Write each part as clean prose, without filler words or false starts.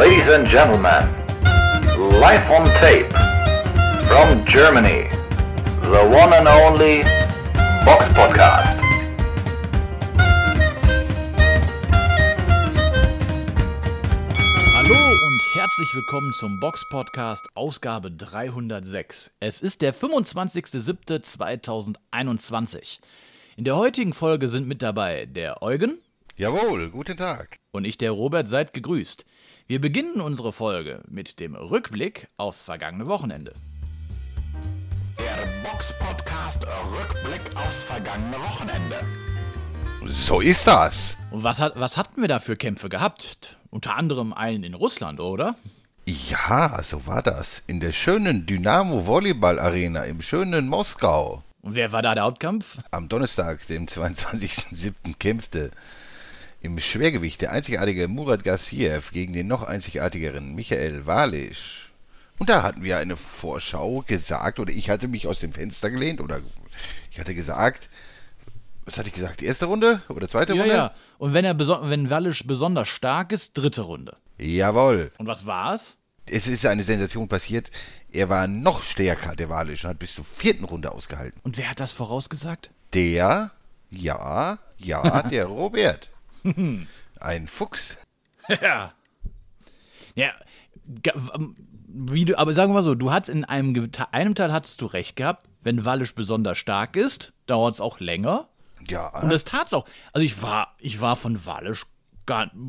Ladies and gentlemen, live on tape from Germany, the one and only Box-Podcast. Hallo und herzlich willkommen zum Box-Podcast Ausgabe 306. Es ist der 25.07.2021. In der heutigen Folge sind mit dabei der Eugen. Jawohl, guten Tag. Und ich, der Robert, seid gegrüßt. Wir beginnen unsere Folge mit dem Rückblick aufs vergangene Wochenende. Der Box-Podcast Rückblick aufs vergangene Wochenende. So ist das. Und was hatten wir da für Kämpfe gehabt? Unter anderem einen in Russland, oder? Ja, so war das. In der schönen Dynamo-Volleyball-Arena im schönen Moskau. Und wer war da der Hauptkampf? Am Donnerstag, dem 22.07. kämpfte im Schwergewicht der einzigartige Murat Gassiev gegen den noch einzigartigeren Michael Wallisch. Und da hatten wir eine Vorschau gesagt, oder ich hatte mich aus dem Fenster gelehnt, oder ich hatte gesagt, was hatte ich gesagt, erste Runde oder zweite Runde? Ja, und wenn Wallisch besonders stark ist, dritte Runde. Jawohl. Und was war's? Es ist eine Sensation passiert. Er war noch stärker, der Wallisch, und hat bis zur vierten Runde ausgehalten. Und wer hat das vorausgesagt? Der Robert. Ein Fuchs. Ja. Aber sagen wir mal so, du hast in einem Teil hattest du recht gehabt, wenn Wallisch besonders stark ist, dauert es auch länger. Ja. Und das tat's auch. Also ich war von Wallisch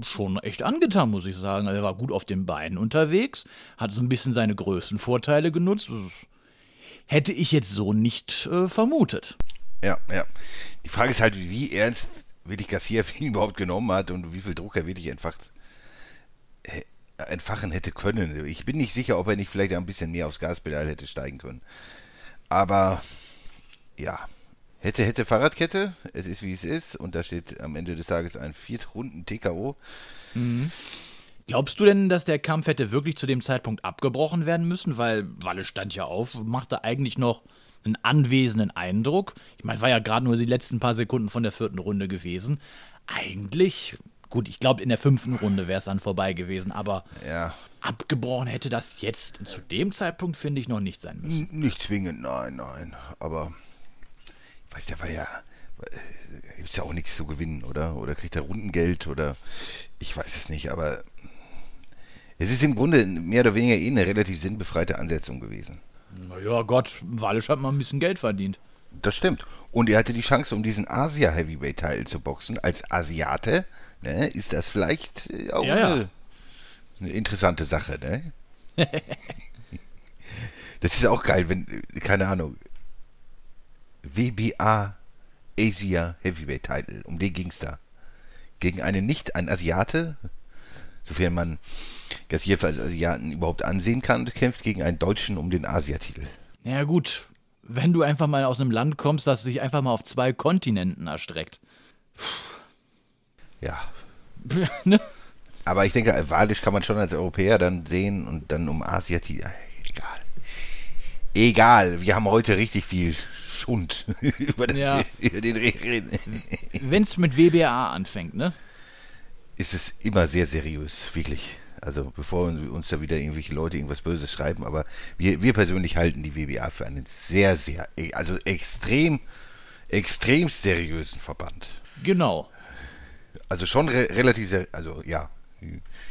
schon echt angetan, muss ich sagen. Also er war gut auf den Beinen unterwegs, hat so ein bisschen seine Größenvorteile genutzt. Das hätte ich jetzt so nicht vermutet. Ja. Die Frage ist halt, wie ernst wirklich Garcia ihn überhaupt genommen hat und wie viel Druck er wirklich entfachen hätte können. Ich bin nicht sicher, ob er nicht vielleicht ein bisschen mehr aufs Gaspedal hätte steigen können. Aber, ja, hätte Fahrradkette, es ist wie es ist und da steht am Ende des Tages ein Viertrunden-TKO. Mhm. Glaubst du denn, dass der Kampf hätte wirklich zu dem Zeitpunkt abgebrochen werden müssen? Weil Walle stand ja auf, machte eigentlich noch einen anwesenden Eindruck. Ich meine, war ja gerade nur die letzten paar Sekunden von der vierten Runde gewesen. Eigentlich, gut, ich glaube, in der fünften Runde wäre es dann vorbei gewesen, aber ja, abgebrochen hätte das jetzt zu dem Zeitpunkt, finde ich, noch nicht sein müssen. Nicht zwingend, nein. Aber, ich weiß, der war ja, gibt es ja auch nichts zu gewinnen, oder? Oder kriegt er Rundengeld, oder ich weiß es nicht, aber es ist im Grunde mehr oder weniger eine relativ sinnbefreite Ansetzung gewesen. Naja, Gott, Wallisch hat mal ein bisschen Geld verdient. Das stimmt. Und er hatte die Chance, um diesen Asia-Heavyweight-Teil zu boxen. Als Asiate, ne, ist das vielleicht auch eine interessante Sache, ne? Das ist auch geil, wenn, keine Ahnung, WBA Asia-Heavyweight-Title, um den ging's da. Gegen einen Asiate, sofern man Gassiev als Asiaten überhaupt ansehen kann, kämpft gegen einen Deutschen um den Asiatitel. Ja gut, wenn du einfach mal aus einem Land kommst, das sich einfach mal auf zwei Kontinenten erstreckt. Ja. Ne? Aber ich denke, Wallisch kann man schon als Europäer dann sehen und dann um Asiatitel. Egal, wir haben heute richtig viel Schund über den reden. Wenn es mit WBA anfängt, ne? Ist es immer sehr seriös, wirklich. Also bevor uns da wieder irgendwelche Leute irgendwas Böses schreiben, aber wir persönlich halten die WBA für einen sehr, sehr, also extrem seriösen Verband. Genau. Also schon relativ seriös, also ja,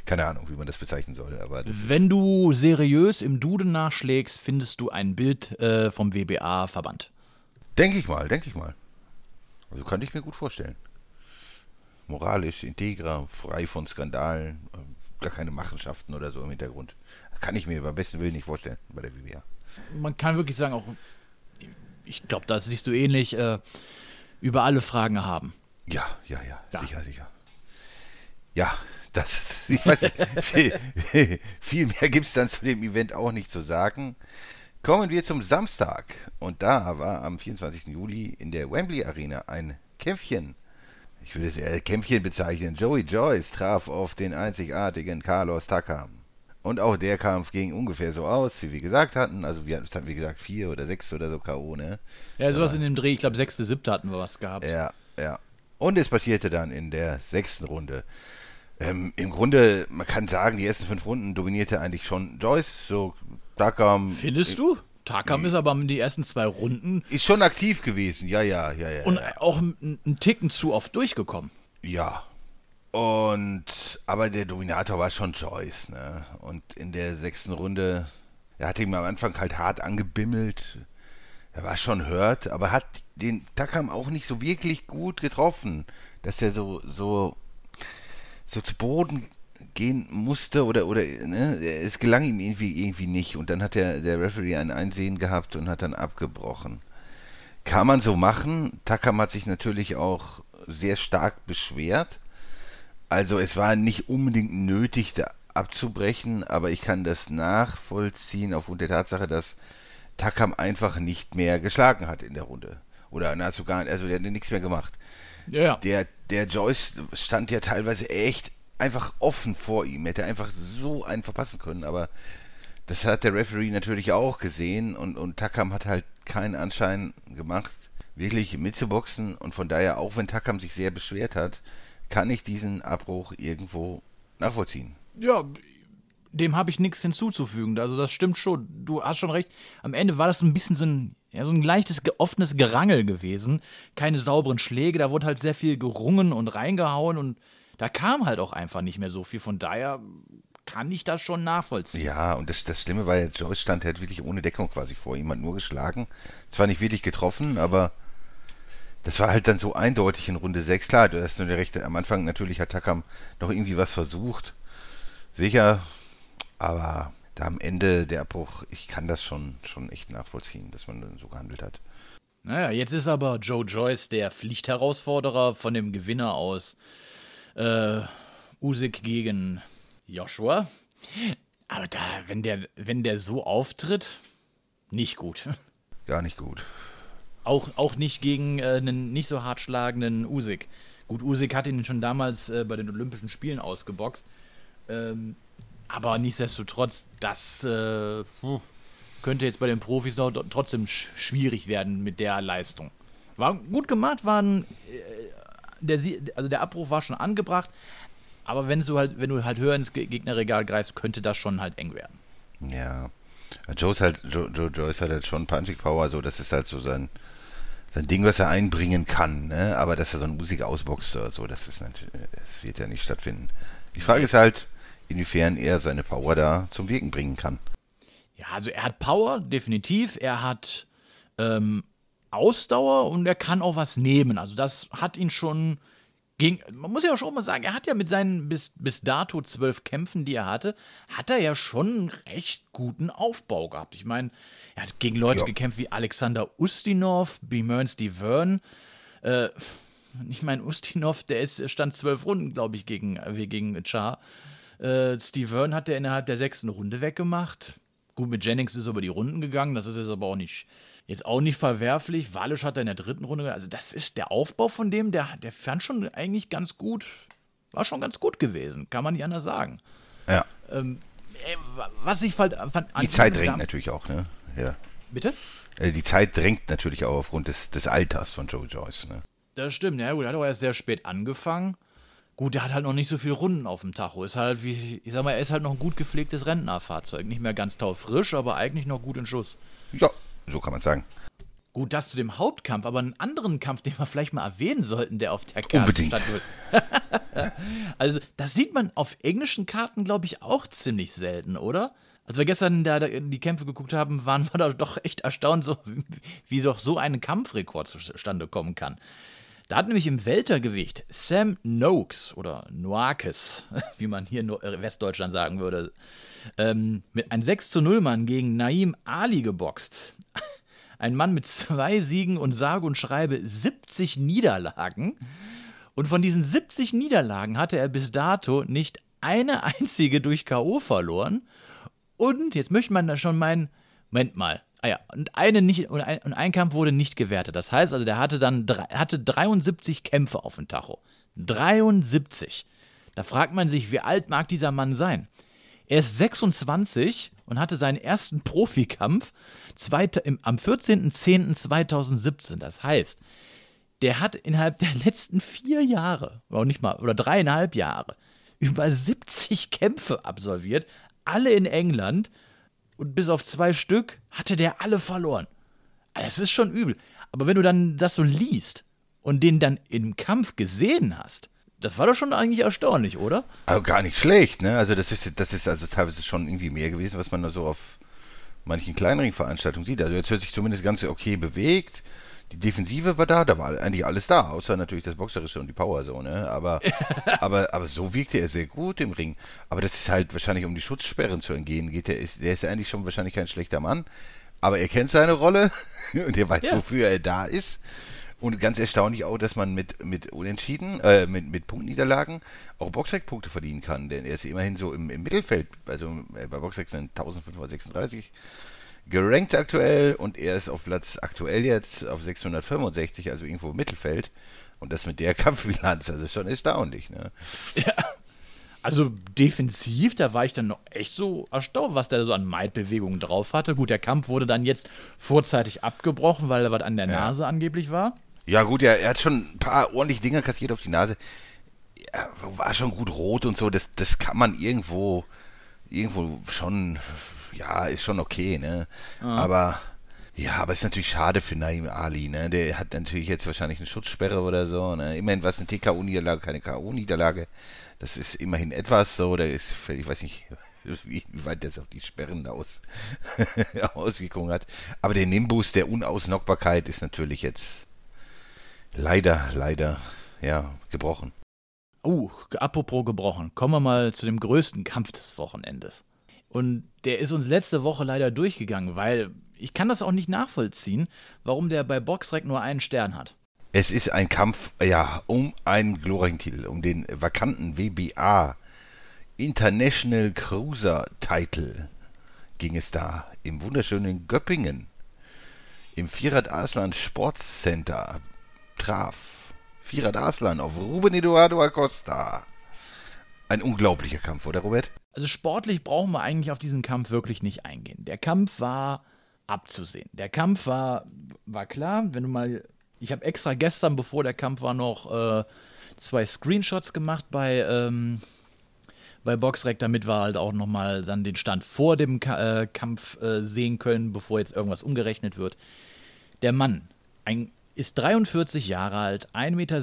keine Ahnung, wie man das bezeichnen soll. Aber das wenn du seriös im Duden nachschlägst, findest du ein Bild vom WBA-Verband. Denke ich mal. Also kann ich mir gut vorstellen. Moralisch, integer, frei von Skandalen, gar keine Machenschaften oder so im Hintergrund. Kann ich mir beim besten Willen nicht vorstellen bei der WBA. Man kann wirklich sagen, auch ich glaube, das siehst du ähnlich, über alle Fragen haben. Ja. Sicher. Ja, das ich weiß nicht, viel mehr gibt es dann zu dem Event auch nicht zu sagen. Kommen wir zum Samstag. Und da war am 24. Juli in der Wembley Arena ein Kämpfchen. Ich will es eher Kämpfchen bezeichnen. Joey Joyce traf auf den einzigartigen Carlos Takam. Und auch der Kampf ging ungefähr so aus, wie wir gesagt hatten. Also das hatten wir gesagt, 4 oder 6 oder so K.O., ne? Ja, sowas in dem Dreh. Ich glaube, 6., 7. hatten wir was gehabt. Ja. Und es passierte dann in der 6. Runde. Im Grunde, man kann sagen, die ersten 5 Runden dominierte eigentlich schon Joyce. So Takam. Findest du? Takam ist aber in den ersten 2 Runden. Ist schon aktiv gewesen, ja. Und auch einen Ticken zu oft durchgekommen. Ja. Aber der Dominator war schon Joyce, ne? Und in der 6. Runde, er hat ihn am Anfang halt hart angebimmelt. Er war schon hurt, aber hat den Takam auch nicht so wirklich gut getroffen, dass er so zu Boden gehen musste oder ne, es gelang ihm irgendwie nicht. Und dann hat der Referee ein Einsehen gehabt und hat dann abgebrochen. Kann man so machen. Takam hat sich natürlich auch sehr stark beschwert. Also es war nicht unbedingt nötig, da abzubrechen, aber ich kann das nachvollziehen aufgrund der Tatsache, dass Takam einfach nicht mehr geschlagen hat in der Runde. Oder nahezu gar nicht, also der hat nichts mehr gemacht. Ja. Der Joyce stand ja teilweise echt einfach offen vor ihm. Hätte einfach so einen verpassen können, aber das hat der Referee natürlich auch gesehen und Takam hat halt keinen Anschein gemacht, wirklich mitzuboxen, und von daher, auch wenn Takam sich sehr beschwert hat, kann ich diesen Abbruch irgendwo nachvollziehen. Ja, dem habe ich nichts hinzuzufügen. Also das stimmt schon. Du hast schon recht. Am Ende war das ein bisschen so ein leichtes, offenes Gerangel gewesen. Keine sauberen Schläge. Da wurde halt sehr viel gerungen und reingehauen. Und da kam halt auch einfach nicht mehr so viel. Von daher kann ich das schon nachvollziehen. Ja, und das Schlimme war ja, Joyce stand halt wirklich ohne Deckung quasi vor ihm. Hat nur geschlagen. Zwar nicht wirklich getroffen, aber das war halt dann so eindeutig in Runde 6. Klar, du hast nur der Rechte. Am Anfang natürlich hat Takam noch irgendwie was versucht. Sicher. Aber da am Ende der Abbruch, ich kann das schon echt nachvollziehen, dass man so gehandelt hat. Naja, jetzt ist aber Joe Joyce der Pflichtherausforderer von dem Gewinner aus Usik gegen Joshua. Aber da, wenn der so auftritt, nicht gut. Gar nicht gut. Auch nicht gegen einen nicht so hart schlagenden Usik. Gut, Usik hat ihn schon damals bei den Olympischen Spielen ausgeboxt. Aber nichtsdestotrotz, das könnte jetzt bei den Profis noch trotzdem schwierig werden mit der Leistung. War gut gemacht, der Abbruch war schon angebracht, aber wenn du halt höher ins Gegnerregal greifst, könnte das schon halt eng werden. Ja, Joyce hat halt schon Punching Power, so, das ist halt so sein Ding, was er einbringen kann, ne? Aber dass er so einen Musiker ausboxt oder so, das wird ja nicht stattfinden. Die Frage ist halt, inwiefern er seine Power da zum Wirken bringen kann. Ja, also er hat Power, definitiv. Er hat Ausdauer und er kann auch was nehmen. Also das hat ihn schon man muss ja schon mal sagen, er hat ja mit seinen bis dato 12 Kämpfen, die er hatte, hat er ja schon einen recht guten Aufbau gehabt. Ich meine, er hat gegen Leute gekämpft wie Alexander Ustinov, Steve Verne. Ich meine, Ustinov, der stand 12 Runden, glaube ich, gegen Charr. Steve Verne hat der innerhalb der 6. Runde weggemacht. Gut, mit Jennings ist er über die Runden gegangen. Das ist jetzt aber auch nicht verwerflich. Wallisch hat er in der 3. Runde. Also das ist der Aufbau von dem, der fand schon eigentlich ganz gut. War schon ganz gut gewesen. Kann man nicht anders sagen. Ja. Was ich fand... Die Zeit drängt natürlich auch, ne? Ja. Bitte? Die Zeit drängt natürlich auch aufgrund des Alters von Joe Joyce, ne? Das stimmt. Ja gut, er hat auch erst sehr spät angefangen. Gut, der hat halt noch nicht so viele Runden auf dem Tacho. Ist halt, er ist halt noch ein gut gepflegtes Rentnerfahrzeug. Nicht mehr ganz taufrisch, aber eigentlich noch gut in Schuss. Ja, so kann man sagen. Gut, das zu dem Hauptkampf, aber einen anderen Kampf, den wir vielleicht mal erwähnen sollten, der auf der Karte stattfindet. Also, das sieht man auf englischen Karten, glaube ich, auch ziemlich selten, oder? Als wir gestern da die Kämpfe geguckt haben, waren wir da doch echt erstaunt, wie doch so ein Kampfrekord zustande kommen kann. Da hat nämlich im Weltergewicht Sam Noakes oder Noakes, wie man hier in Westdeutschland sagen würde, mit einem 6-0-Mann gegen Naim Ali geboxt. Ein Mann mit 2 Siegen und sage und schreibe 70 Niederlagen. Und von diesen 70 Niederlagen hatte er bis dato nicht eine einzige durch K.O. verloren. Und jetzt möchte man da schon meinen, Moment mal. Ah ja, ein Kampf wurde nicht gewertet. Das heißt also, der hatte dann 73 Kämpfe auf dem Tacho. 73. Da fragt man sich, wie alt mag dieser Mann sein? Er ist 26 und hatte seinen ersten Profikampf am 14.10.2017. Das heißt, der hat innerhalb der letzten 4 Jahre, oder 3,5 Jahre, über 70 Kämpfe absolviert, alle in England. Und bis auf 2 Stück hatte der alle verloren. Das ist schon übel. Aber wenn du dann das so liest und den dann im Kampf gesehen hast, das war doch schon eigentlich erstaunlich, oder? Also gar nicht schlecht, ne? Also das ist also teilweise schon irgendwie mehr gewesen, was man da so auf manchen Kleinringveranstaltungen sieht. Also jetzt hört sich zumindest ganz okay bewegt. Die Defensive war da war eigentlich alles da, außer natürlich das Boxerische und die Power so, ne? Aber so wirkte er sehr gut im Ring. Aber das ist halt wahrscheinlich, um die Schutzsperren zu entgehen, der ist eigentlich schon wahrscheinlich kein schlechter Mann, aber er kennt seine Rolle und er weiß, wofür er da ist. Und ganz erstaunlich auch, dass man mit Unentschieden, mit Punktniederlagen auch Boxrec-Punkte verdienen kann, denn er ist immerhin so im Mittelfeld, also bei Boxrec sind 1536 gerankt aktuell und er ist auf Platz aktuell jetzt auf 665, also irgendwo im Mittelfeld. Und das mit der Kampfbilanz, also schon erstaunlich, ne? Ja, also defensiv, da war ich dann noch echt so erstaunt, was der so an Maidbewegungen drauf hatte. Gut, der Kampf wurde dann jetzt vorzeitig abgebrochen, weil da was an der Nase angeblich war. Ja gut, er hat schon ein paar ordentliche Dinger kassiert auf die Nase. Er war schon gut rot und so, das kann man irgendwo schon... Ja, ist schon okay, ne? Ah. Aber ist natürlich schade für Naim Ali, ne? Der hat natürlich jetzt wahrscheinlich eine Schutzsperre oder so, ne? Immerhin war es eine TKO-Niederlage, keine KO-Niederlage. Das ist immerhin etwas so, da ist, ich weiß nicht, wie weit das auf die Sperren Auswirkungen hat. Aber der Nimbus der Unausnockbarkeit ist natürlich jetzt leider, gebrochen. Apropos gebrochen, kommen wir mal zu dem größten Kampf des Wochenendes. Und der ist uns letzte Woche leider durchgegangen, weil ich kann das auch nicht nachvollziehen, warum der bei Boxrec nur einen Stern hat. Es ist ein Kampf, um einen glorreichen Titel, um den vakanten WBA International Cruiser Title ging es da im wunderschönen Göppingen. Im Firat Aslan Sportcenter traf Firat Aslan auf Ruben Eduardo Acosta. Ein unglaublicher Kampf, oder Robert? Also sportlich brauchen wir eigentlich auf diesen Kampf wirklich nicht eingehen. Der Kampf war abzusehen. Der Kampf war klar, ich habe extra gestern, bevor der Kampf war, noch 2 Screenshots gemacht bei Boxrec, damit wir halt auch nochmal dann den Stand vor dem Kampf sehen können, bevor jetzt irgendwas umgerechnet wird. Der Mann ist 43 Jahre alt, 1,76 Meter,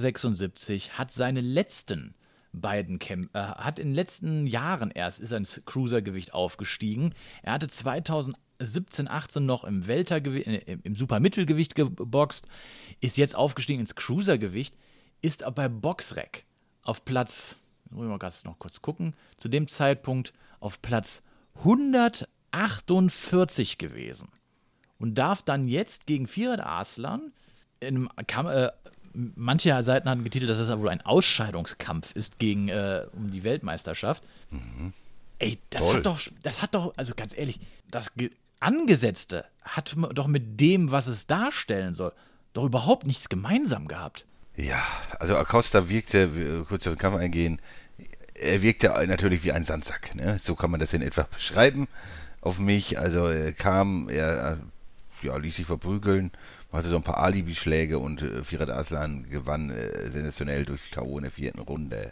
hat seine letzten beiden hat in den letzten Jahren erst ist ins Cruisergewicht aufgestiegen. Er hatte 2017/18 noch im Weltergewicht, im Supermittelgewicht geboxt, ist jetzt aufgestiegen ins Cruisergewicht, ist bei Boxrec auf Platz, muss ich mal ganz noch kurz gucken, zu dem Zeitpunkt auf Platz 148 gewesen und darf dann jetzt gegen Firat Aslan in einem manche Seiten hatten getitelt, dass das wohl ein Ausscheidungskampf ist gegen um die Weltmeisterschaft. Mhm. Ey, das hat doch, also ganz ehrlich, das Angesetzte hat doch mit dem, was es darstellen soll, doch überhaupt nichts gemeinsam gehabt. Ja, also Acosta wirkte, kurz auf den Kampf eingehen, er wirkte natürlich wie ein Sandsack, ne? So kann man das in etwa beschreiben auf mich. Also er kam, ließ sich verprügeln, hatte so ein paar Alibi-Schläge und Firat Aslan gewann sensationell durch K.O. in der 4. Runde.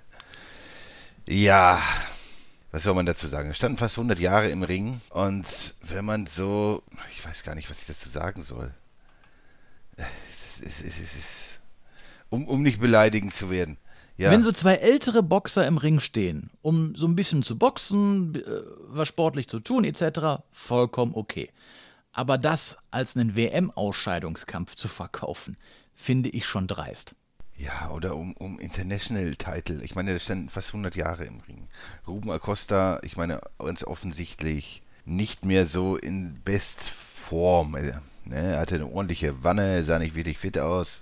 Ja, was soll man dazu sagen? Er stand fast 100 Jahre im Ring und wenn man so... Ich weiß gar nicht, was ich dazu sagen soll. Es ist um nicht beleidigend zu werden. Ja. Wenn so 2 ältere Boxer im Ring stehen, um so ein bisschen zu boxen, was sportlich zu tun etc., vollkommen okay. Aber das als einen WM-Ausscheidungskampf zu verkaufen, finde ich schon dreist. Ja, oder um International-Title. Ich meine, da standen fast 100 Jahre im Ring. Ruben Acosta, ich meine, ganz offensichtlich nicht mehr so in Bestform. Also, ne, er hatte eine ordentliche Wanne, sah nicht wirklich fit aus.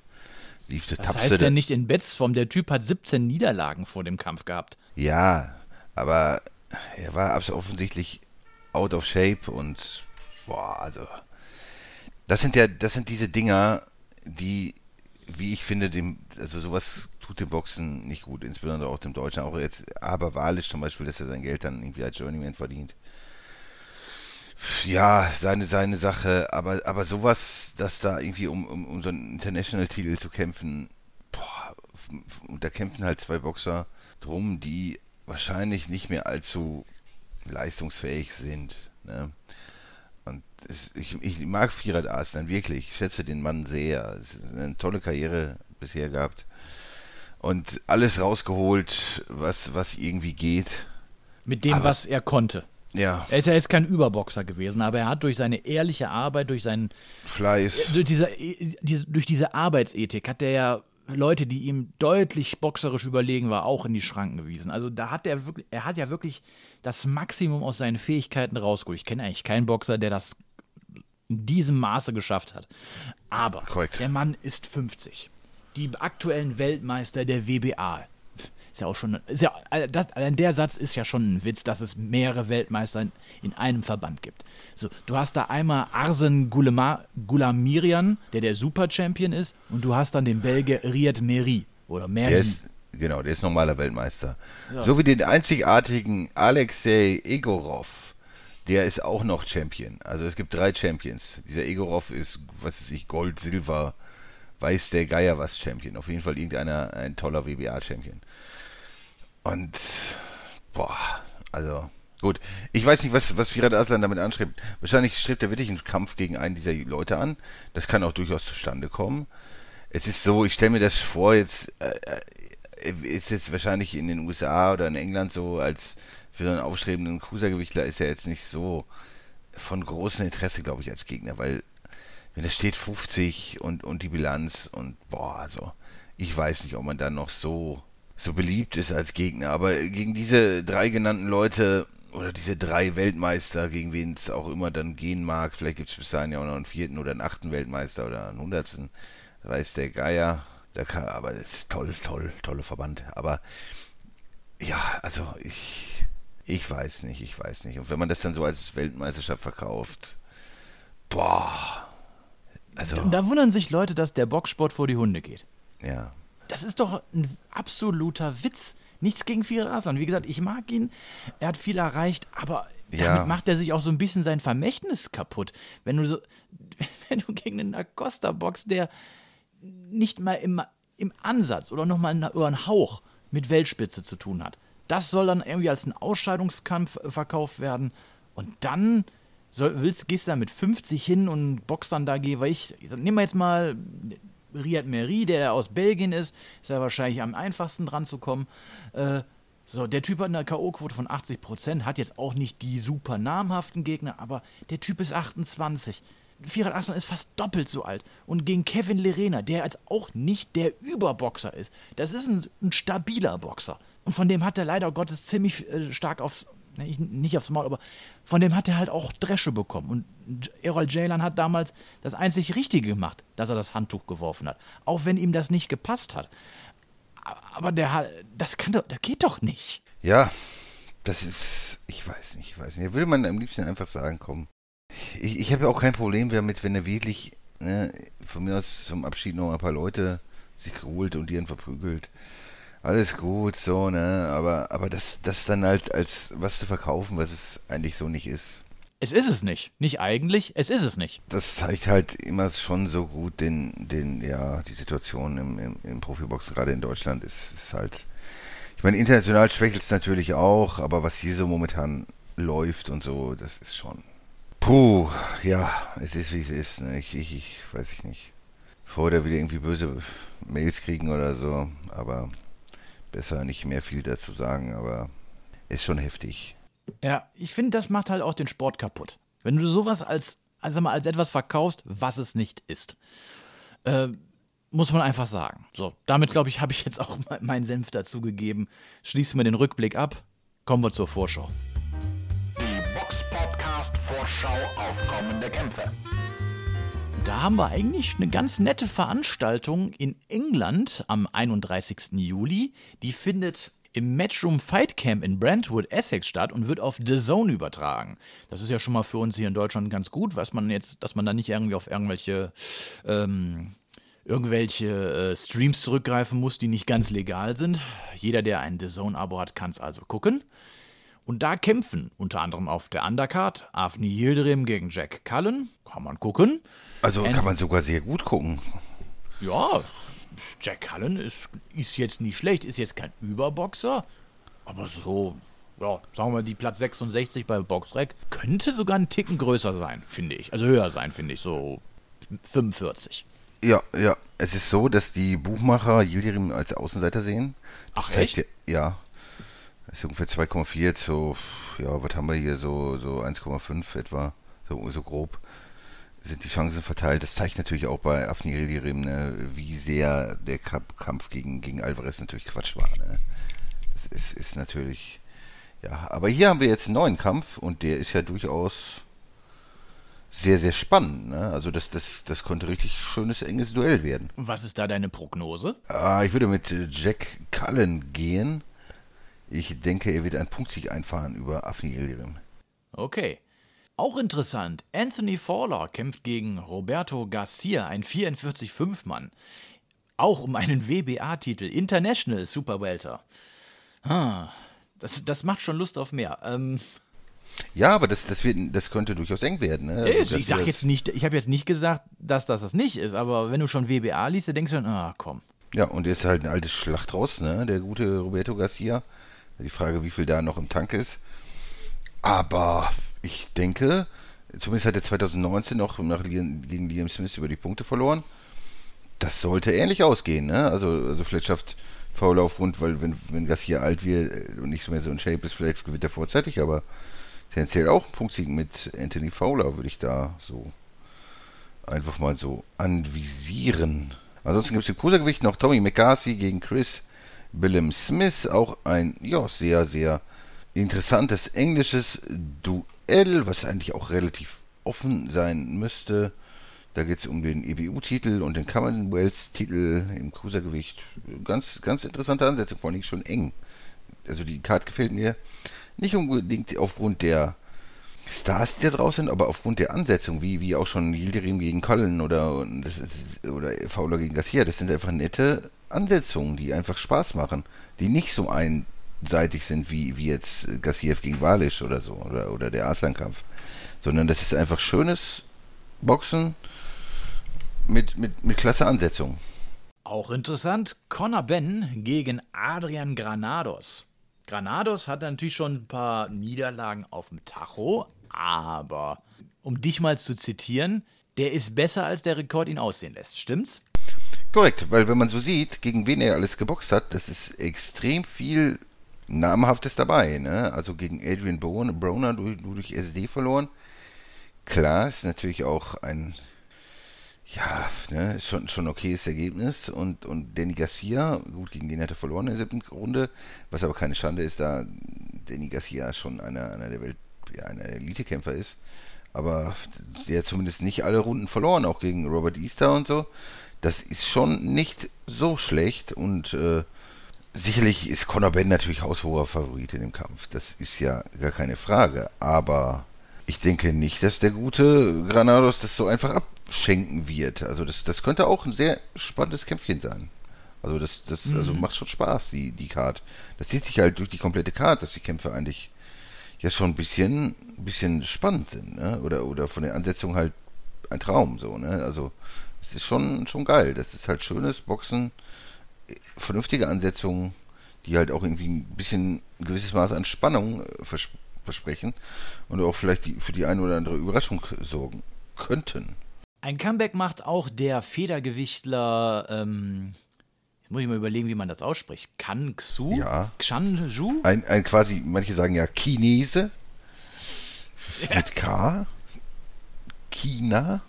Was heißt denn nicht in Bestform? Der Typ hat 17 Niederlagen vor dem Kampf gehabt. Ja, aber er war absolut offensichtlich out of shape und... Boah, also das sind diese Dinger, die, wie ich finde, sowas tut dem Boxen nicht gut, insbesondere auch dem Deutschen, auch jetzt aber Wallisch zum Beispiel, dass er sein Geld dann irgendwie als Journeyman verdient. Ja, seine Sache, aber sowas, dass da irgendwie um so einen International-Titel zu kämpfen, boah, und da kämpfen halt 2 Boxer drum, die wahrscheinlich nicht mehr allzu leistungsfähig sind. Ne? Und ich mag Firat Arslan wirklich. Ich schätze den Mann sehr. Es ist eine tolle Karriere bisher gehabt. Und alles rausgeholt, was irgendwie geht. Mit dem, was er konnte. Ja. Er ist kein Überboxer gewesen, aber er hat durch seine ehrliche Arbeit, durch seinen Fleiß, durch diese Arbeitsethik hat er ja Leute, die ihm deutlich boxerisch überlegen war, auch in die Schranken gewiesen. Also da hat er hat ja wirklich das Maximum aus seinen Fähigkeiten rausgeholt. Ich kenne eigentlich keinen Boxer, der das in diesem Maße geschafft hat. Aber der Mann ist 50. Die aktuellen Weltmeister der WBA. Ist ja auch schon, der Satz ist ja schon ein Witz, dass es mehrere Weltmeister in einem Verband gibt. So, du hast da einmal Arsen Gulamirian, der Super-Champion ist, und du hast dann den Belgier Ryad Merhy oder Merhy. Genau, der ist normaler Weltmeister. Ja. So wie den einzigartigen Alexei Egorov, der ist auch noch Champion. Also es gibt 3 Champions. Dieser Egorov ist, was weiß ich, Gold, Silber, weiß der Geier was Champion. Auf jeden Fall ein toller WBA-Champion. Und, also, gut. Ich weiß nicht, was Firat Arslan damit anstrebt. Wahrscheinlich strebt er wirklich einen Kampf gegen einen dieser Leute an. Das kann auch durchaus zustande kommen. Es ist so, ich stelle mir das vor, jetzt wahrscheinlich in den USA oder in England so, als für so einen aufstrebenden Cruisergewichtler ist er jetzt nicht so von großem Interesse, glaube ich, als Gegner, weil wenn da steht 50 und die Bilanz und, also, ich weiß nicht, ob man da noch so beliebt ist als Gegner, aber gegen diese 3 genannten Leute oder diese 3 Weltmeister, gegen wen es auch immer dann gehen mag, vielleicht gibt es bis dahin ja auch noch einen 4. oder einen 8. Weltmeister oder einen 100. weiß der Geier, aber das ist toller Verband, aber ja, also ich weiß nicht, und wenn man das dann so als Weltmeisterschaft verkauft, also da wundern sich Leute, dass der Boxsport vor die Hunde geht. Ja. Das ist doch ein absoluter Witz. Nichts gegen Firat Arslan. Wie gesagt, ich mag ihn. Er hat viel erreicht, aber damit macht er sich auch so ein bisschen sein Vermächtnis kaputt. Wenn du gegen einen Acosta boxst, der nicht mal im Ansatz oder nochmal über einen Hauch mit Weltspitze zu tun hat. Das soll dann irgendwie als ein Ausscheidungskampf verkauft werden. Und dann gehst du da mit 50 hin und boxt dann da, nehmen wir jetzt mal Ryad Merhy, der aus Belgien ist ja wahrscheinlich am einfachsten dran zu kommen. Der Typ hat eine K.O.-Quote von 80%, hat jetzt auch nicht die super namhaften Gegner, aber der Typ ist 28. Firat Arslan ist fast doppelt so alt. Und gegen Kevin Lerena, der jetzt auch nicht der Überboxer ist. Das ist ein stabiler Boxer. Und von dem hat er leider Gottes ziemlich stark nicht aufs Maul, aber von dem hat er halt auch Dresche bekommen. Und Errol Jaylan hat damals das einzig Richtige gemacht, dass er das Handtuch geworfen hat. Auch wenn ihm das nicht gepasst hat. Aber das geht doch nicht. Ja, das ist, ich weiß nicht. Da will man am liebsten einfach sagen, komm. Ich habe ja auch kein Problem damit, wenn er wirklich, von mir aus zum Abschied noch ein paar Leute sich geholt und die dann verprügelt. Alles gut, so, aber das dann halt als was zu verkaufen, was es eigentlich so nicht ist. Es ist es nicht. Nicht eigentlich, es ist es nicht. Das zeigt halt immer schon so gut die Situation im Profiboxen, gerade in Deutschland, ist halt, ich meine, international schwächelt es natürlich auch, aber was hier so momentan läuft und so, das ist schon, es ist, wie es ist, ne? Ich weiß ich nicht. Vorher wieder irgendwie böse Mails kriegen oder so, aber besser nicht mehr viel dazu sagen, aber ist schon heftig. Ja, ich finde, das macht halt auch den Sport kaputt. Wenn du sowas als etwas verkaufst, was es nicht ist, muss man einfach sagen. So, damit, glaube ich, habe ich jetzt auch meinen Senf dazu gegeben. Schließen wir den Rückblick ab, kommen wir zur Vorschau. Die Box-Podcast-Vorschau auf kommende Kämpfe. Da haben wir eigentlich eine ganz nette Veranstaltung in England am 31. Juli. Die findet im Matchroom Fight Camp in Brentwood, Essex statt und wird auf DAZN übertragen. Das ist ja schon mal für uns hier in Deutschland ganz gut, dass man da nicht irgendwie auf irgendwelche Streams zurückgreifen muss, die nicht ganz legal sind. Jeder, der ein DAZN-Abo hat, kann es also gucken. Und da kämpfen unter anderem auf der Undercard Avni Yildirim gegen Jack Cullen. Kann man gucken. Also kann man sogar sehr gut gucken. Ja, Jack Cullen ist jetzt nicht schlecht, ist jetzt kein Überboxer, Aber so, ja, sagen wir mal, die Platz 66 bei Boxrec könnte sogar einen Ticken größer sein, finde ich. Also höher sein, finde ich, so 45. Ja, ja. Es ist so, dass die Buchmacher Yildirim als Außenseiter sehen. Das Ach, echt? Ja. Das ist ungefähr 2,4 jetzt so, ja, was haben wir hier, so 1,5 etwa, so grob sind die Chancen verteilt. Das zeigt natürlich auch bei Avni Yildirim, ne, wie sehr der Kampf gegen Alvarez natürlich Quatsch war. Ne? Das ist natürlich, ja, aber hier haben wir jetzt einen neuen Kampf und der ist ja durchaus sehr, sehr spannend. Ne? Also das konnte richtig schönes, enges Duell werden. Was ist da deine Prognose? Ich würde mit Jack Cullen gehen. Ich denke, er wird einen Punktsieg einfahren über Avni Yildirim. Okay. Auch interessant, Anthony Fowler kämpft gegen Roberto Garcia, ein 44-5-Mann. Auch um einen WBA-Titel, International Super Welter. Das macht schon Lust auf mehr. Ja, aber das könnte durchaus eng werden. Ne? Also, ich habe jetzt nicht gesagt, dass das nicht ist, aber wenn du schon WBA liest, dann denkst du dann, komm. Ja, und jetzt halt eine alte Schlacht raus, ne? Der gute Roberto Garcia. Die Frage, wie viel da noch im Tank ist. Aber ich denke, zumindest hat er 2019 noch gegen Liam Smith über die Punkte verloren. Das sollte ähnlich ausgehen, ne? Also vielleicht schafft Fowler aufgrund, weil wenn Garcia alt wird und nicht mehr so in Shape ist, vielleicht gewinnt er vorzeitig, aber tendenziell auch ein Punktsieg mit Anthony Fowler würde ich da so einfach mal so anvisieren. Ansonsten gibt es im Cruisergewicht noch Tommy McCarthy gegen Chris Billum-Smith. Auch ein, ja, sehr, sehr interessantes englisches Duell, was eigentlich auch relativ offen sein müsste. Da geht es um den EBU-Titel und den Commonwealth-Titel im Cruisergewicht. Ganz, ganz interessante Ansätze, vor allen Dingen schon eng. Also die Karte gefällt mir nicht unbedingt aufgrund der Stars, die da draußen sind, aber aufgrund der Ansetzung, wie auch schon Yildirim gegen Cullen oder Fowler gegen Garcia, das sind einfach nette Ansetzungen, die einfach Spaß machen, die nicht so einseitig sind wie jetzt Garcia gegen Wallisch oder so oder der Aslan-Kampf, sondern das ist einfach schönes Boxen mit klasse Ansetzungen. Auch interessant, Conor Benn gegen Adrian Granados. Granados hat natürlich schon ein paar Niederlagen auf dem Tacho, aber um dich mal zu zitieren, der ist besser, als der Rekord ihn aussehen lässt, stimmt's? Korrekt, weil wenn man so sieht, gegen wen er alles geboxt hat, das ist extrem viel Namhaftes dabei. Ne? Also gegen Adrian Broner durch SD verloren. Klar, ist natürlich auch ein, ja, ne, ist schon okayes Ergebnis. Und Danny Garcia, gut, gegen den hat er verloren in der 7. Runde, was aber keine Schande ist, da Danny Garcia schon einer der Welt, ja, einer der Elitekämpfer ist. Aber der hat zumindest nicht alle Runden verloren, auch gegen Robert Easter und so. Das ist schon nicht so schlecht und sicherlich ist Conor Benn natürlich haushoher Favorit in dem Kampf. Das ist ja gar keine Frage, aber ich denke nicht, dass der gute Granados das so einfach abschenken wird. Also das könnte auch ein sehr spannendes Kämpfchen sein. Also das also macht schon Spaß, die Card. Das zieht sich halt durch die komplette Card, dass die Kämpfe eigentlich ja schon ein bisschen spannend sind, ne? Oder von der Ansetzung halt ein Traum so, ne? Also es ist schon geil. Das ist halt schönes Boxen, vernünftige Ansetzungen, die halt auch irgendwie ein bisschen ein gewisses Maß an Spannung versprechen und auch vielleicht für die eine oder andere Überraschung sorgen könnten. Ein Comeback macht auch der Federgewichtler, jetzt muss ich mal überlegen, wie man das ausspricht, Gan Zhu? Ja. Gan Zhu? Ein quasi, manche sagen ja Chinese, ja. Mit K, China,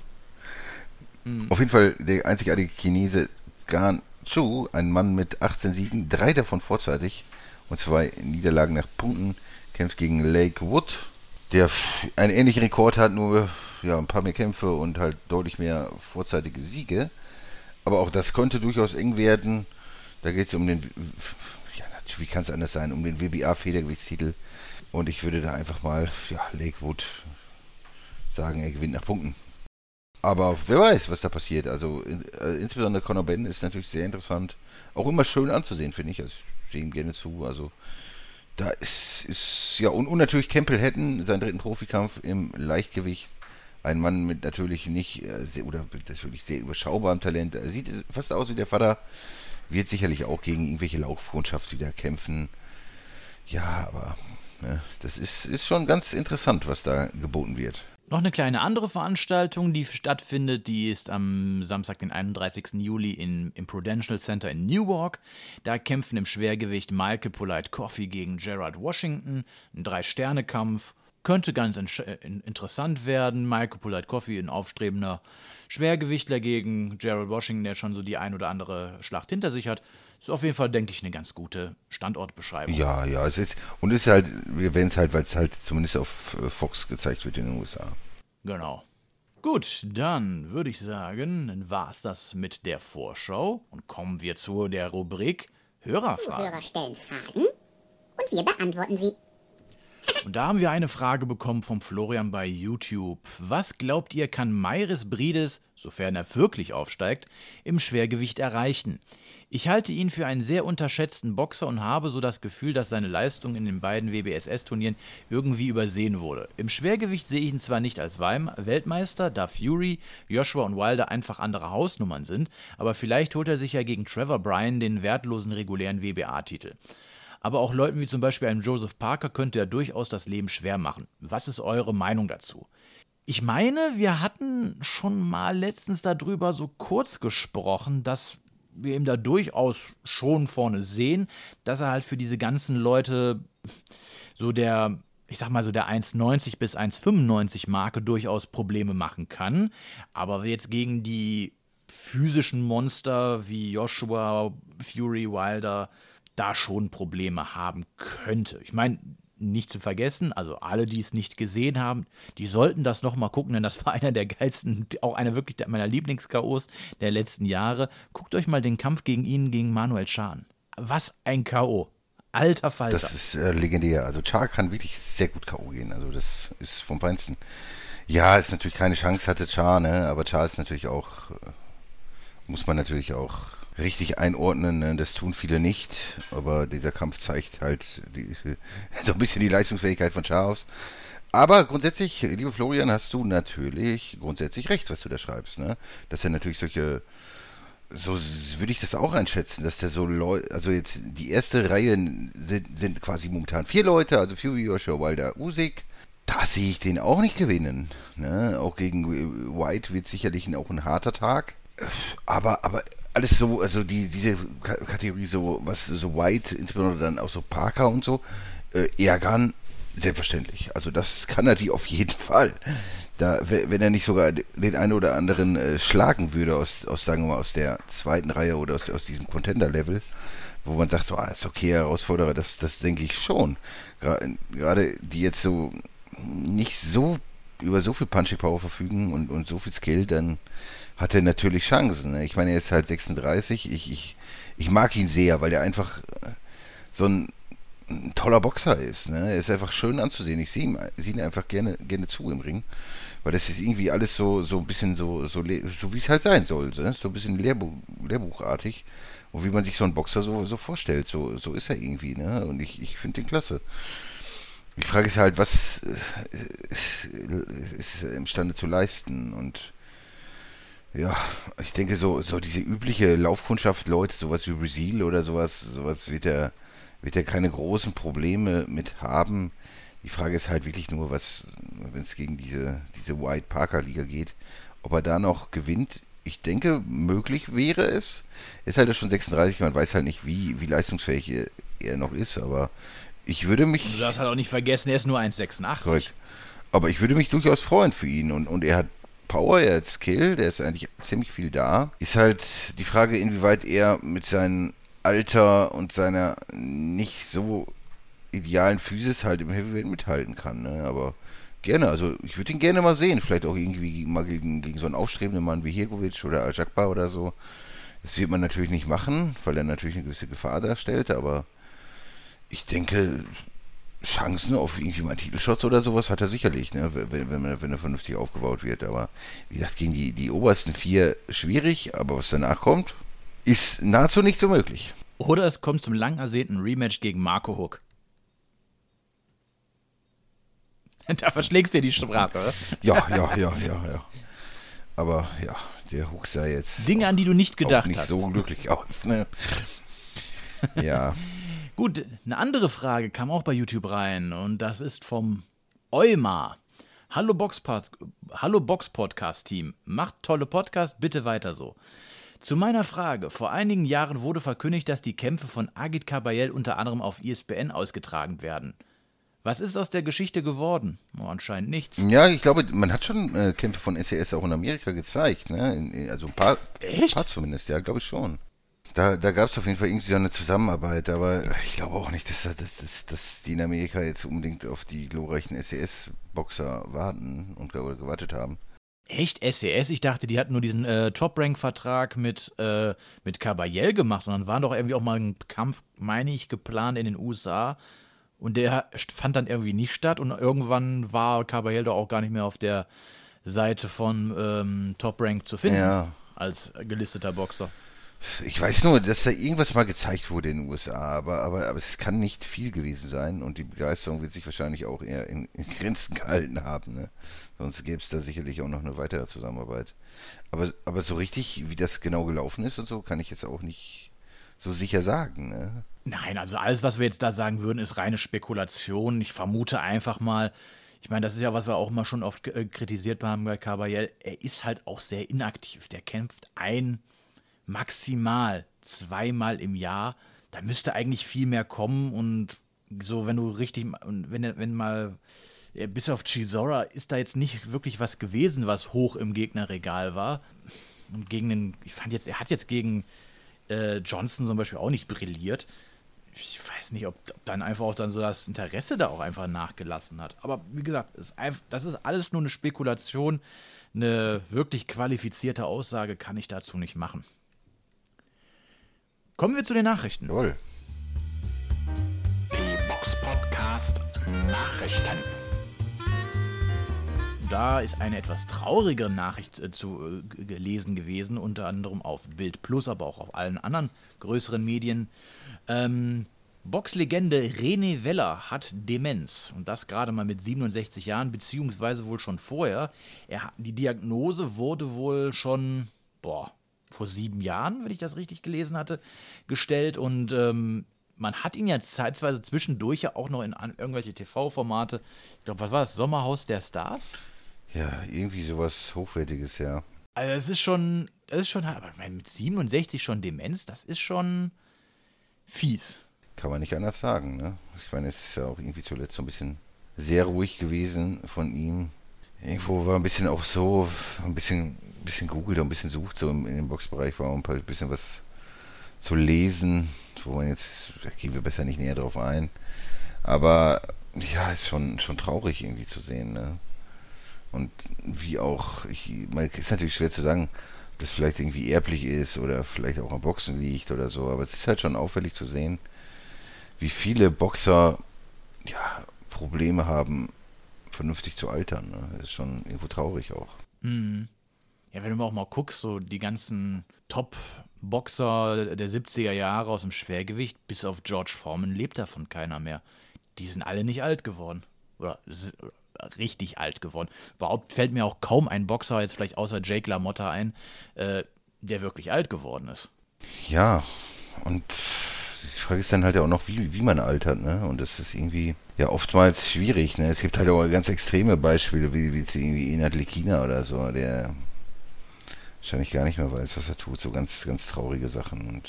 Auf jeden Fall der einzigartige Chinese Gan Zhu, ein Mann mit 18 Siegen, 3 davon vorzeitig und 2 Niederlagen nach Punkten, kämpft gegen Lakewood, der einen ähnlichen Rekord hat, nur ja, ein paar mehr Kämpfe und halt deutlich mehr vorzeitige Siege. Aber auch das könnte durchaus eng werden. Da geht es um den, ja, wie kann es anders sein, um den WBA-Federgewichtstitel. Und ich würde da einfach mal, ja, Lakewood sagen, er gewinnt nach Punkten. Aber wer weiß, was da passiert. Also insbesondere Conor Benn ist natürlich sehr interessant. Auch immer schön anzusehen, finde ich. Also ich sehe ihm gerne zu, also da ist ja, und natürlich Campbell Hatton, seinen 3. Profikampf im Leichtgewicht. Ein Mann mit natürlich nicht, oder natürlich sehr überschaubarem Talent. Sieht fast aus wie der Vater. Wird sicherlich auch gegen irgendwelche Laufkundschaft wieder kämpfen. Ja, aber ja, das ist schon ganz interessant, was da geboten wird. Noch eine kleine andere Veranstaltung, die stattfindet, die ist am Samstag, den 31. Juli im Prudential Center in Newark. Da kämpfen im Schwergewicht Mike Polite Coffie gegen Gerard Washington, ein 3-Sterne-Kampf. Könnte ganz interessant werden. Michael Wallisch, ein aufstrebender Schwergewichtler gegen Gerald Washington, der schon so die ein oder andere Schlacht hinter sich hat. Ist auf jeden Fall, denke ich, eine ganz gute Standortbeschreibung. Ja, es ist halt, wir erwähnen es halt, weil es halt zumindest auf Fox gezeigt wird in den USA. Genau. Gut, dann würde ich sagen, dann war es das mit der Vorschau und kommen wir zu der Rubrik Hörerfragen. Die Hörer stellen Fragen und wir beantworten sie. Und da haben wir eine Frage bekommen vom Florian bei YouTube. Was glaubt ihr, kann Meiris Brides, sofern er wirklich aufsteigt, im Schwergewicht erreichen? Ich halte ihn für einen sehr unterschätzten Boxer und habe so das Gefühl, dass seine Leistung in den beiden WBSS-Turnieren irgendwie übersehen wurde. Im Schwergewicht sehe ich ihn zwar nicht als Weltmeister, da Fury, Joshua und Wilder einfach andere Hausnummern sind, aber vielleicht holt er sich ja gegen Trevor Bryan den wertlosen regulären WBA-Titel. Aber auch Leuten wie zum Beispiel einem Joseph Parker könnte ja durchaus das Leben schwer machen. Was ist eure Meinung dazu? Ich meine, wir hatten schon mal letztens darüber so kurz gesprochen, dass wir ihm da durchaus schon vorne sehen, dass er halt für diese ganzen Leute so der, ich sag mal so der 1,90 bis 1,95 Marke durchaus Probleme machen kann. Aber jetzt gegen die physischen Monster wie Joshua, Fury, Wilder da schon Probleme haben könnte. Ich meine, nicht zu vergessen, also alle, die es nicht gesehen haben, die sollten das nochmal gucken, denn das war einer der geilsten, auch einer wirklich meiner Lieblings-KOs der letzten Jahre. Guckt euch mal den Kampf gegen Manuel Charr an. Was ein K.O. Alter Falter. Das ist legendär. Also Charr kann wirklich sehr gut K.O. gehen. Also das ist vom Feinsten. Ja, ist natürlich keine Chance, hatte Charr, ne? Aber Charr ist natürlich auch, muss man natürlich auch richtig einordnen, das tun viele nicht, aber dieser Kampf zeigt halt so ein bisschen die Leistungsfähigkeit von Charles. Aber grundsätzlich, liebe Florian, hast du natürlich grundsätzlich recht, was du da schreibst, ne? Dass er natürlich solche, so würde ich das auch einschätzen, dass der so Leute, also jetzt die erste Reihe sind quasi momentan 4 Leute, also Fury, Joshua, Wilder, Usik. Da sehe ich den auch nicht gewinnen, ne? Auch gegen White wird sicherlich auch ein harter Tag, aber alles so, also diese Kategorie, so was so White, insbesondere dann auch so Parker und so, ärgern, selbstverständlich. Also das kann er die auf jeden Fall. Da, wenn er nicht sogar den einen oder anderen schlagen würde aus, sagen wir mal, aus der zweiten Reihe oder aus diesem Contender-Level, wo man sagt, so, ist okay, Herausforderer, das denke ich schon. Gerade die jetzt so nicht so über so viel Punching-Power verfügen und so viel Skill, dann hat er natürlich Chancen. Ne? Ich meine, er ist halt 36. Ich mag ihn sehr, weil er einfach so ein toller Boxer ist. Ne? Er ist einfach schön anzusehen. Ich sehe ihn einfach gerne zu im Ring, weil das ist irgendwie alles so ein bisschen so wie es halt sein soll. Ne? So ein bisschen lehrbuchartig. Und wie man sich so einen Boxer so vorstellt. So ist er irgendwie. Ne? Und ich finde den klasse. Die Frage ist halt, was ist er imstande zu leisten? Und ja, ich denke, so diese übliche Laufkundschaft, Leute, sowas wie Brasil oder sowas wird er keine großen Probleme mit haben. Die Frage ist halt wirklich nur, was, wenn es gegen diese White-Parker-Liga geht, ob er da noch gewinnt. Ich denke, möglich wäre es. Ist halt schon 36, man weiß halt nicht, wie leistungsfähig er noch ist, aber ich würde mich... Du darfst halt auch nicht vergessen, er ist nur 1,86. Korrekt. Aber ich würde mich durchaus freuen für ihn und er hat Power, er hat Skill, der ist eigentlich ziemlich viel da. Ist halt die Frage, inwieweit er mit seinem Alter und seiner nicht so idealen Physis halt im Heavyweight mithalten kann, ne? Aber gerne, also ich würde ihn gerne mal sehen, vielleicht auch irgendwie mal gegen so einen aufstrebenden Mann wie Hirgovic oder Al-Jakbar oder so. Das wird man natürlich nicht machen, weil er natürlich eine gewisse Gefahr darstellt, aber ich denke, Chancen auf irgendwie mal einen Titelschutz oder sowas hat er sicherlich, ne? wenn er vernünftig aufgebaut wird. Aber wie gesagt, gegen die obersten 4 schwierig, aber was danach kommt, ist nahezu nicht so möglich. Oder es kommt zum lang ersehnten Rematch gegen Marco Huck. Da verschlägst du dir die Sprache, oder? Ja. Aber ja, der Huck sah jetzt Dinge, an die du nicht gedacht hast. Nicht so glücklich aus, ne? Ja. Gut, eine andere Frage kam auch bei YouTube rein und das ist vom Euma. Hallo Box-Podcast-Team, macht tolle Podcasts, bitte weiter so. Zu meiner Frage. Vor einigen Jahren wurde verkündigt, dass die Kämpfe von Agit Kabayel unter anderem auf ESPN ausgetragen werden. Was ist aus der Geschichte geworden? Oh, anscheinend nichts. Ja, ich glaube, man hat schon Kämpfe von SES auch in Amerika gezeigt, ne? Also ein paar. Echt? Ein paar zumindest, ja, glaube ich schon. Da gab es auf jeden Fall irgendwie so eine Zusammenarbeit, aber ich glaube auch nicht, dass die in Amerika jetzt unbedingt auf die glorreichen SES-Boxer warten und gewartet haben. Echt? SES? Ich dachte, die hatten nur diesen Top-Rank-Vertrag mit Kabayel gemacht und dann war doch irgendwie auch mal ein Kampf, meine ich, geplant in den USA und der fand dann irgendwie nicht statt und irgendwann war Kabayel doch auch gar nicht mehr auf der Seite von Top-Rank zu finden, ja, als gelisteter Boxer. Ich weiß nur, dass da irgendwas mal gezeigt wurde in den USA, aber es kann nicht viel gewesen sein und die Begeisterung wird sich wahrscheinlich auch eher in Grenzen gehalten haben, ne? Sonst gäbe es da sicherlich auch noch eine weitere Zusammenarbeit. Aber so richtig, wie das genau gelaufen ist und so, kann ich jetzt auch nicht so sicher sagen, ne? Nein, also alles, was wir jetzt da sagen würden, ist reine Spekulation. Ich vermute einfach mal, ich meine, das ist ja, was wir auch mal schon oft kritisiert haben bei Kabayel, er ist halt auch sehr inaktiv, der kämpft maximal zweimal im Jahr, da müsste eigentlich viel mehr kommen und so, wenn mal, bis auf Chisora ist da jetzt nicht wirklich was gewesen, was hoch im Gegnerregal war und er hat jetzt gegen Johnson zum Beispiel auch nicht brilliert. Ich weiß nicht, ob dann einfach auch dann so das Interesse da auch einfach nachgelassen hat. Aber wie gesagt, das ist alles nur eine Spekulation, eine wirklich qualifizierte Aussage kann ich dazu nicht machen. Kommen wir zu den Nachrichten. Jawohl. Die Box-Podcast Nachrichten. Da ist eine etwas traurige Nachricht zu lesen gewesen, unter anderem auf Bild Plus, aber auch auf allen anderen größeren Medien. Boxlegende René Weller hat Demenz und das gerade mal mit 67 Jahren, beziehungsweise wohl schon vorher. Die Diagnose wurde wohl schon, vor 7 Jahren, wenn ich das richtig gelesen hatte, gestellt und man hat ihn ja zeitweise zwischendurch ja auch noch in irgendwelche TV-Formate, ich glaube, was war das, Sommerhaus der Stars? Ja, irgendwie sowas Hochwertiges, ja. Also das ist schon, aber mit 67 schon Demenz, das ist schon fies. Kann man nicht anders sagen, ne? Ich meine, es ist ja auch irgendwie zuletzt so ein bisschen sehr ruhig gewesen von ihm. Irgendwo war ein bisschen auch so, ein bisschen googelt, ein bisschen sucht, so in dem Boxbereich war auch ein bisschen was zu lesen, wo man jetzt, da gehen wir besser nicht näher drauf ein, aber ja, ist schon traurig irgendwie zu sehen, ne? Und wie auch, ist natürlich schwer zu sagen, ob das vielleicht irgendwie erblich ist oder vielleicht auch am Boxen liegt oder so, aber es ist halt schon auffällig zu sehen, wie viele Boxer ja Probleme haben, vernünftig zu altern, ne? Das ist schon irgendwo traurig auch. Mhm. Ja, wenn du auch mal guckst, so die ganzen Top-Boxer der 70er Jahre aus dem Schwergewicht, bis auf George Foreman lebt davon keiner mehr. Die sind alle nicht alt geworden. Oder richtig alt geworden. Überhaupt fällt mir auch kaum ein Boxer, jetzt vielleicht außer Jake LaMotta ein, der wirklich alt geworden ist. Ja, und die Frage ist dann halt ja auch noch, wie man altert, ne? Und das ist irgendwie ja oftmals schwierig, ne? Es gibt halt auch ganz extreme Beispiele, wie Enad Lekina oder so, der wahrscheinlich gar nicht mehr weiß, was er tut. So ganz, ganz traurige Sachen.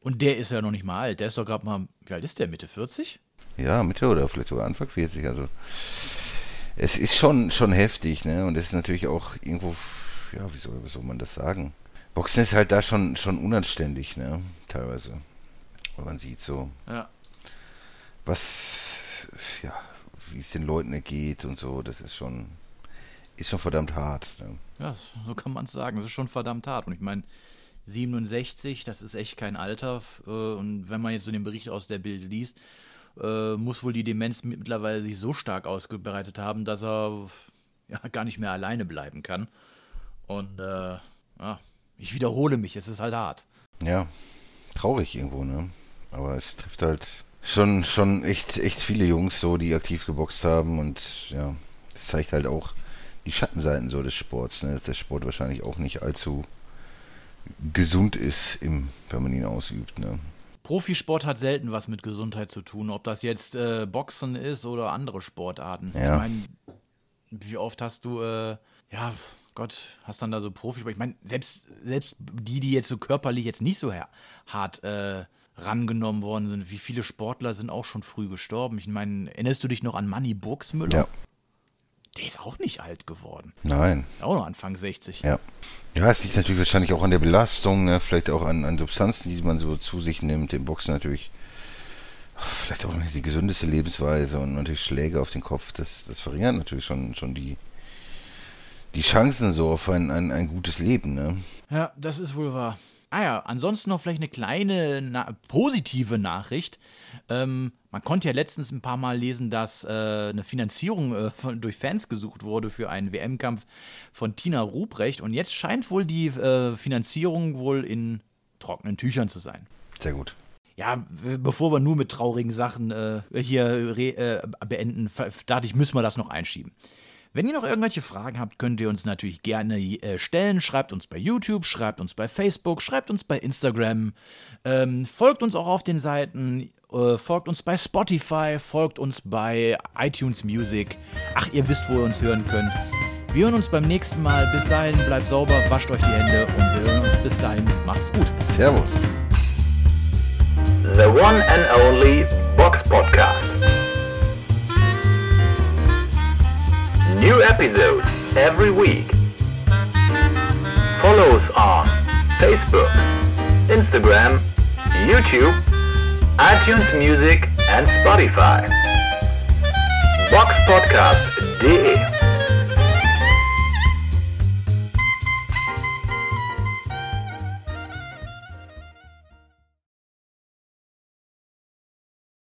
Und der ist ja noch nicht mal alt. Der ist doch gerade mal, wie alt ist der? Mitte 40? Ja, Mitte oder vielleicht sogar Anfang 40. Also es ist schon heftig, ne? Und es ist natürlich auch irgendwo, ja, wie soll man das sagen? Boxen ist halt da schon unanständig, ne? Teilweise. Und man sieht so, ja, was, ja, wie es den Leuten ergeht und so. Das ist schon verdammt hart. Ne? Ja, so kann man es sagen. Es ist schon verdammt hart. Und ich meine, 67, das ist echt kein Alter. Und wenn man jetzt so den Bericht aus der Bild liest, muss wohl die Demenz mittlerweile sich so stark ausgebreitet haben, dass er ja gar nicht mehr alleine bleiben kann. Und ja, ich wiederhole mich, es ist halt hart. Ja, traurig irgendwo, ne? Aber es trifft halt schon echt viele Jungs so, die aktiv geboxt haben. Und ja, das zeigt halt auch die Schattenseiten so des Sports, ne? Dass der Sport wahrscheinlich auch nicht allzu gesund ist, wenn man ihn ausübt, ne? Profisport hat selten was mit Gesundheit zu tun, ob das jetzt Boxen ist oder andere Sportarten. Ja. Ich meine, wie oft hast du, hast dann da so Profisport. Ich meine, selbst die jetzt so körperlich jetzt nicht so hart rangenommen worden sind, wie viele Sportler sind auch schon früh gestorben. Ich meine, erinnerst du dich noch an Manny Burgsmüller? Ja. Der ist auch nicht alt geworden. Nein. Auch noch Anfang 60. Ja. Ja, es liegt natürlich wahrscheinlich auch an der Belastung, ne? Vielleicht auch an Substanzen, die man so zu sich nimmt. Im Boxen natürlich vielleicht auch nicht die gesündeste Lebensweise und natürlich Schläge auf den Kopf. Das verringert natürlich schon die Chancen so auf ein gutes Leben. Ne? Ja, das ist wohl wahr. Ah ja, ansonsten noch vielleicht eine kleine positive Nachricht. Man konnte ja letztens ein paar Mal lesen, dass eine Finanzierung durch Fans gesucht wurde für einen WM-Kampf von Tina Ruprecht. Und jetzt scheint wohl die Finanzierung wohl in trockenen Tüchern zu sein. Sehr gut. Ja, bevor wir nur mit traurigen Sachen beenden, dachte ich, müssen wir das noch einschieben. Wenn ihr noch irgendwelche Fragen habt, könnt ihr uns natürlich gerne stellen. Schreibt uns bei YouTube, schreibt uns bei Facebook, schreibt uns bei Instagram. Folgt uns auch auf den Seiten, folgt uns bei Spotify, folgt uns bei iTunes Music. Ach, ihr wisst, wo ihr uns hören könnt. Wir hören uns beim nächsten Mal. Bis dahin, bleibt sauber, wascht euch die Hände und wir hören uns bis dahin. Macht's gut. Servus. The one and only Box-Podcast. New episodes every week. Follow us on Facebook, Instagram, YouTube, iTunes Music and Spotify. Box-Podcast.de